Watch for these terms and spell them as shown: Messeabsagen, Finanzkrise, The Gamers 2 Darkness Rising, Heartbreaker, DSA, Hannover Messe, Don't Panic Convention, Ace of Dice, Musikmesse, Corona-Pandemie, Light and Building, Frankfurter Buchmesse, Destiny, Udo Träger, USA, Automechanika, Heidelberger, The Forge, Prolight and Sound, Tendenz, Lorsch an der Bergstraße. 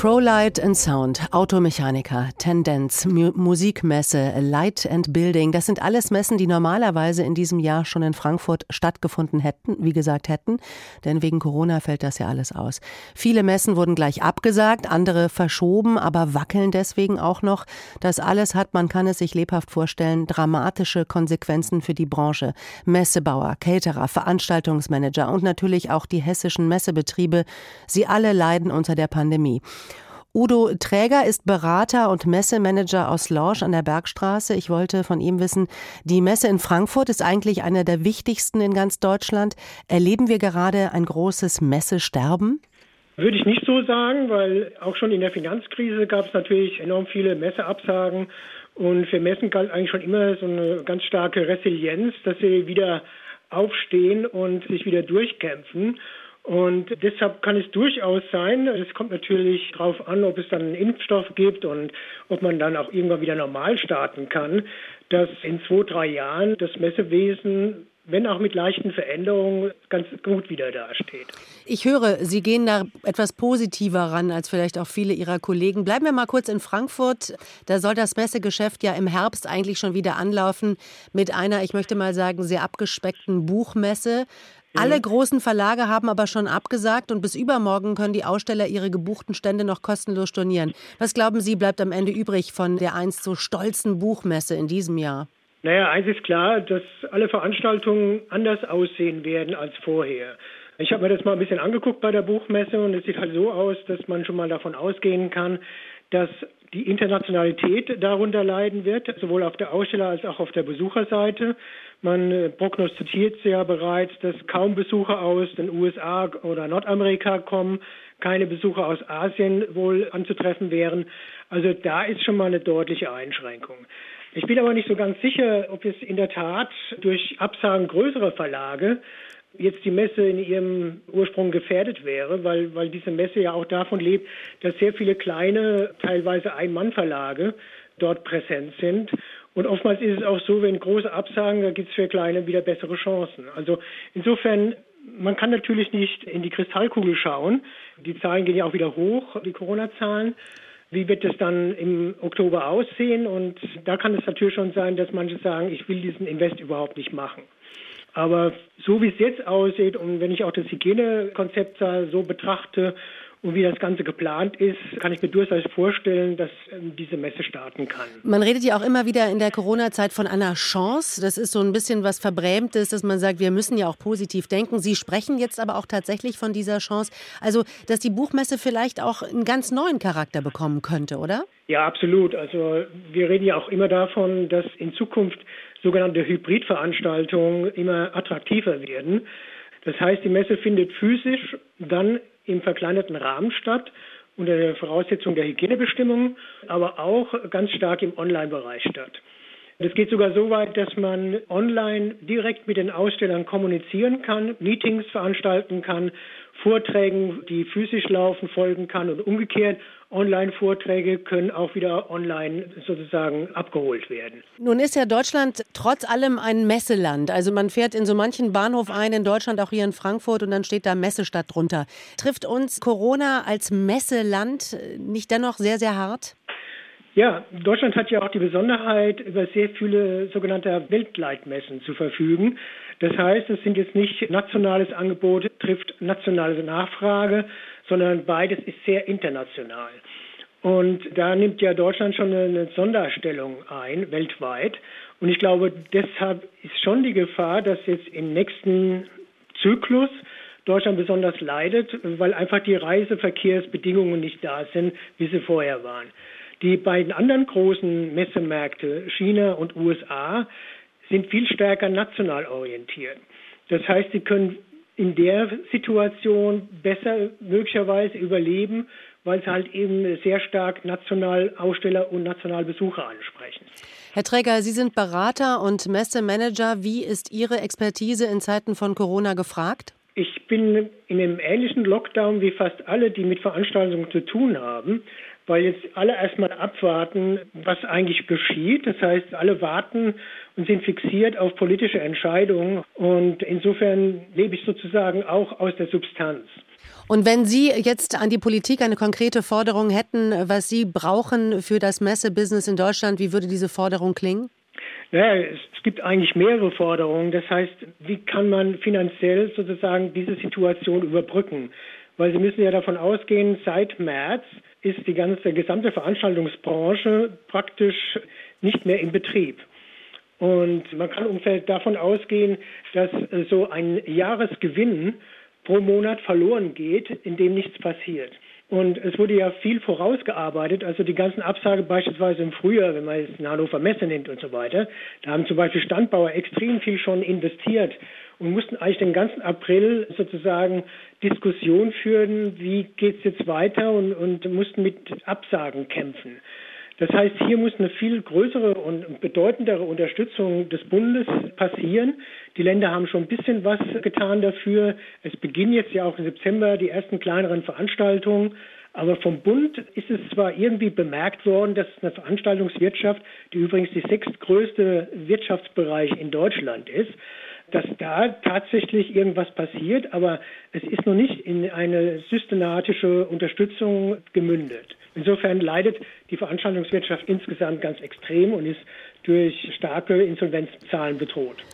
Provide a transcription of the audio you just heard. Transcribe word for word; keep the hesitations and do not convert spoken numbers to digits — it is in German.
Prolight and Sound, Automechanika, Tendenz, M- Musikmesse, Light and Building, das sind alles Messen, die normalerweise in diesem Jahr schon in Frankfurt stattgefunden hätten, wie gesagt hätten, denn wegen Corona fällt das ja alles aus. Viele Messen wurden gleich abgesagt, andere verschoben, aber wackeln deswegen auch noch. Das alles hat, man kann es sich lebhaft vorstellen, dramatische Konsequenzen für die Branche. Messebauer, Caterer, Veranstaltungsmanager und natürlich auch die hessischen Messebetriebe, sie alle leiden unter der Pandemie. Udo Träger ist Berater und Messemanager aus Lorsch an der Bergstraße. Ich wollte von ihm wissen, die Messe in Frankfurt ist eigentlich eine der wichtigsten in ganz Deutschland. Erleben wir gerade ein großes Messesterben? Würde ich nicht so sagen, weil auch schon in der Finanzkrise gab es natürlich enorm viele Messeabsagen. Und für Messen galt eigentlich schon immer so eine ganz starke Resilienz, dass sie wieder aufstehen und sich wieder durchkämpfen. Und deshalb kann es durchaus sein, es kommt natürlich darauf an, ob es dann einen Impfstoff gibt und ob man dann auch irgendwann wieder normal starten kann, dass in zwei, drei Jahren das Messewesen, wenn auch mit leichten Veränderungen, ganz gut wieder dasteht. Ich höre, Sie gehen da etwas positiver ran als vielleicht auch viele Ihrer Kollegen. Bleiben wir mal kurz in Frankfurt. Da soll das Messegeschäft ja im Herbst eigentlich schon wieder anlaufen mit einer, ich möchte mal sagen, sehr abgespeckten Buchmesse. Alle großen Verlage haben aber schon abgesagt und bis übermorgen können die Aussteller ihre gebuchten Stände noch kostenlos stornieren. Was glauben Sie, bleibt am Ende übrig von der einst so stolzen Buchmesse in diesem Jahr? Naja, eins ist klar, dass alle Veranstaltungen anders aussehen werden als vorher. Ich habe mir das mal ein bisschen angeguckt bei der Buchmesse und es sieht halt so aus, dass man schon mal davon ausgehen kann, dass die Internationalität darunter leiden wird, sowohl auf der Aussteller- als auch auf der Besucherseite. Man prognostiziert ja bereits, dass kaum Besucher aus den U S A oder Nordamerika kommen, keine Besucher aus Asien wohl anzutreffen wären. Also da ist schon mal eine deutliche Einschränkung. Ich bin aber nicht so ganz sicher, ob es in der Tat durch Absagen größerer Verlage jetzt die Messe in ihrem Ursprung gefährdet wäre, weil, weil diese Messe ja auch davon lebt, dass sehr viele kleine, teilweise Ein-Mann-Verlage dort präsent sind. Und oftmals ist es auch so, wenn große Absagen, da gibt es für kleine wieder bessere Chancen. Also insofern, man kann natürlich nicht in die Kristallkugel schauen. Die Zahlen gehen ja auch wieder hoch, die Corona-Zahlen. Wie wird es dann im Oktober aussehen? Und da kann es natürlich schon sein, dass manche sagen, ich will diesen Invest überhaupt nicht machen. Aber so wie es jetzt aussieht und wenn ich auch das Hygienekonzept so betrachte und wie das Ganze geplant ist, kann ich mir durchaus vorstellen, dass diese Messe starten kann. Man redet ja auch immer wieder in der Corona-Zeit von einer Chance. Das ist so ein bisschen was Verbrämtes, dass man sagt, wir müssen ja auch positiv denken. Sie sprechen jetzt aber auch tatsächlich von dieser Chance. Also, dass die Buchmesse vielleicht auch einen ganz neuen Charakter bekommen könnte, oder? Ja, absolut. Also wir reden ja auch immer davon, dass in Zukunft sogenannte Hybridveranstaltungen immer attraktiver werden. Das heißt, die Messe findet physisch dann im verkleinerten Rahmen statt, unter der Voraussetzung der Hygienebestimmungen, aber auch ganz stark im Online-Bereich statt. Das geht sogar so weit, dass man online direkt mit den Ausstellern kommunizieren kann, Meetings veranstalten kann, Vorträgen, die physisch laufen, folgen kann und umgekehrt. Online-Vorträge können auch wieder online sozusagen abgeholt werden. Nun ist ja Deutschland trotz allem ein Messeland. Also man fährt in so manchen Bahnhof ein, in Deutschland, auch hier in Frankfurt, und dann steht da Messestadt drunter. Trifft uns Corona als Messeland nicht dennoch sehr, sehr hart? Ja, Deutschland hat ja auch die Besonderheit, über sehr viele sogenannte Weltleitmessen zu verfügen. Das heißt, es sind jetzt nicht nationales Angebot trifft nationale Nachfrage, sondern beides ist sehr international. Und da nimmt ja Deutschland schon eine Sonderstellung ein, weltweit. Und ich glaube, deshalb ist schon die Gefahr, dass jetzt im nächsten Zyklus Deutschland besonders leidet, weil einfach die Reiseverkehrsbedingungen nicht da sind, wie sie vorher waren. Die beiden anderen großen Messemärkte, China und U S A, sind viel stärker national orientiert. Das heißt, sie können in der Situation besser möglicherweise überleben, weil es halt eben sehr stark national Aussteller und national Besucher ansprechen. Herr Träger, Sie sind Berater und Messemanager. Wie ist Ihre Expertise in Zeiten von Corona gefragt? Ich bin in einem ähnlichen Lockdown wie fast alle, die mit Veranstaltungen zu tun haben, weil jetzt alle erstmal abwarten, was eigentlich geschieht. Das heißt, alle warten und sind fixiert auf politische Entscheidungen. Und insofern lebe ich sozusagen auch aus der Substanz. Und wenn Sie jetzt an die Politik eine konkrete Forderung hätten, was Sie brauchen für das Messebusiness in Deutschland, wie würde diese Forderung klingen? Naja, es gibt eigentlich mehrere Forderungen. Das heißt, wie kann man finanziell sozusagen diese Situation überbrücken? Weil Sie müssen ja davon ausgehen, seit März ist die ganze gesamte Veranstaltungsbranche praktisch nicht mehr in Betrieb. Und man kann ungefähr davon ausgehen, dass so ein Jahresgewinn pro Monat verloren geht, indem nichts passiert. Und es wurde ja viel vorausgearbeitet, also die ganzen Absagen beispielsweise im Frühjahr, wenn man jetzt eine Hannover Messe nimmt und so weiter, da haben zum Beispiel Standbauer extrem viel schon investiert und mussten eigentlich den ganzen April sozusagen Diskussion führen, wie geht's jetzt weiter und, und mussten mit Absagen kämpfen. Das heißt, hier muss eine viel größere und bedeutendere Unterstützung des Bundes passieren. Die Länder haben schon ein bisschen was getan dafür. Es beginnen jetzt ja auch im September die ersten kleineren Veranstaltungen. Aber vom Bund ist es zwar irgendwie bemerkt worden, dass eine Veranstaltungswirtschaft, die übrigens die sechstgrößte Wirtschaftsbereich in Deutschland ist, dass da tatsächlich irgendwas passiert, aber es ist noch nicht in eine systematische Unterstützung gemündet. Insofern leidet die Veranstaltungswirtschaft insgesamt ganz extrem und ist durch starke Insolvenzzahlen bedroht.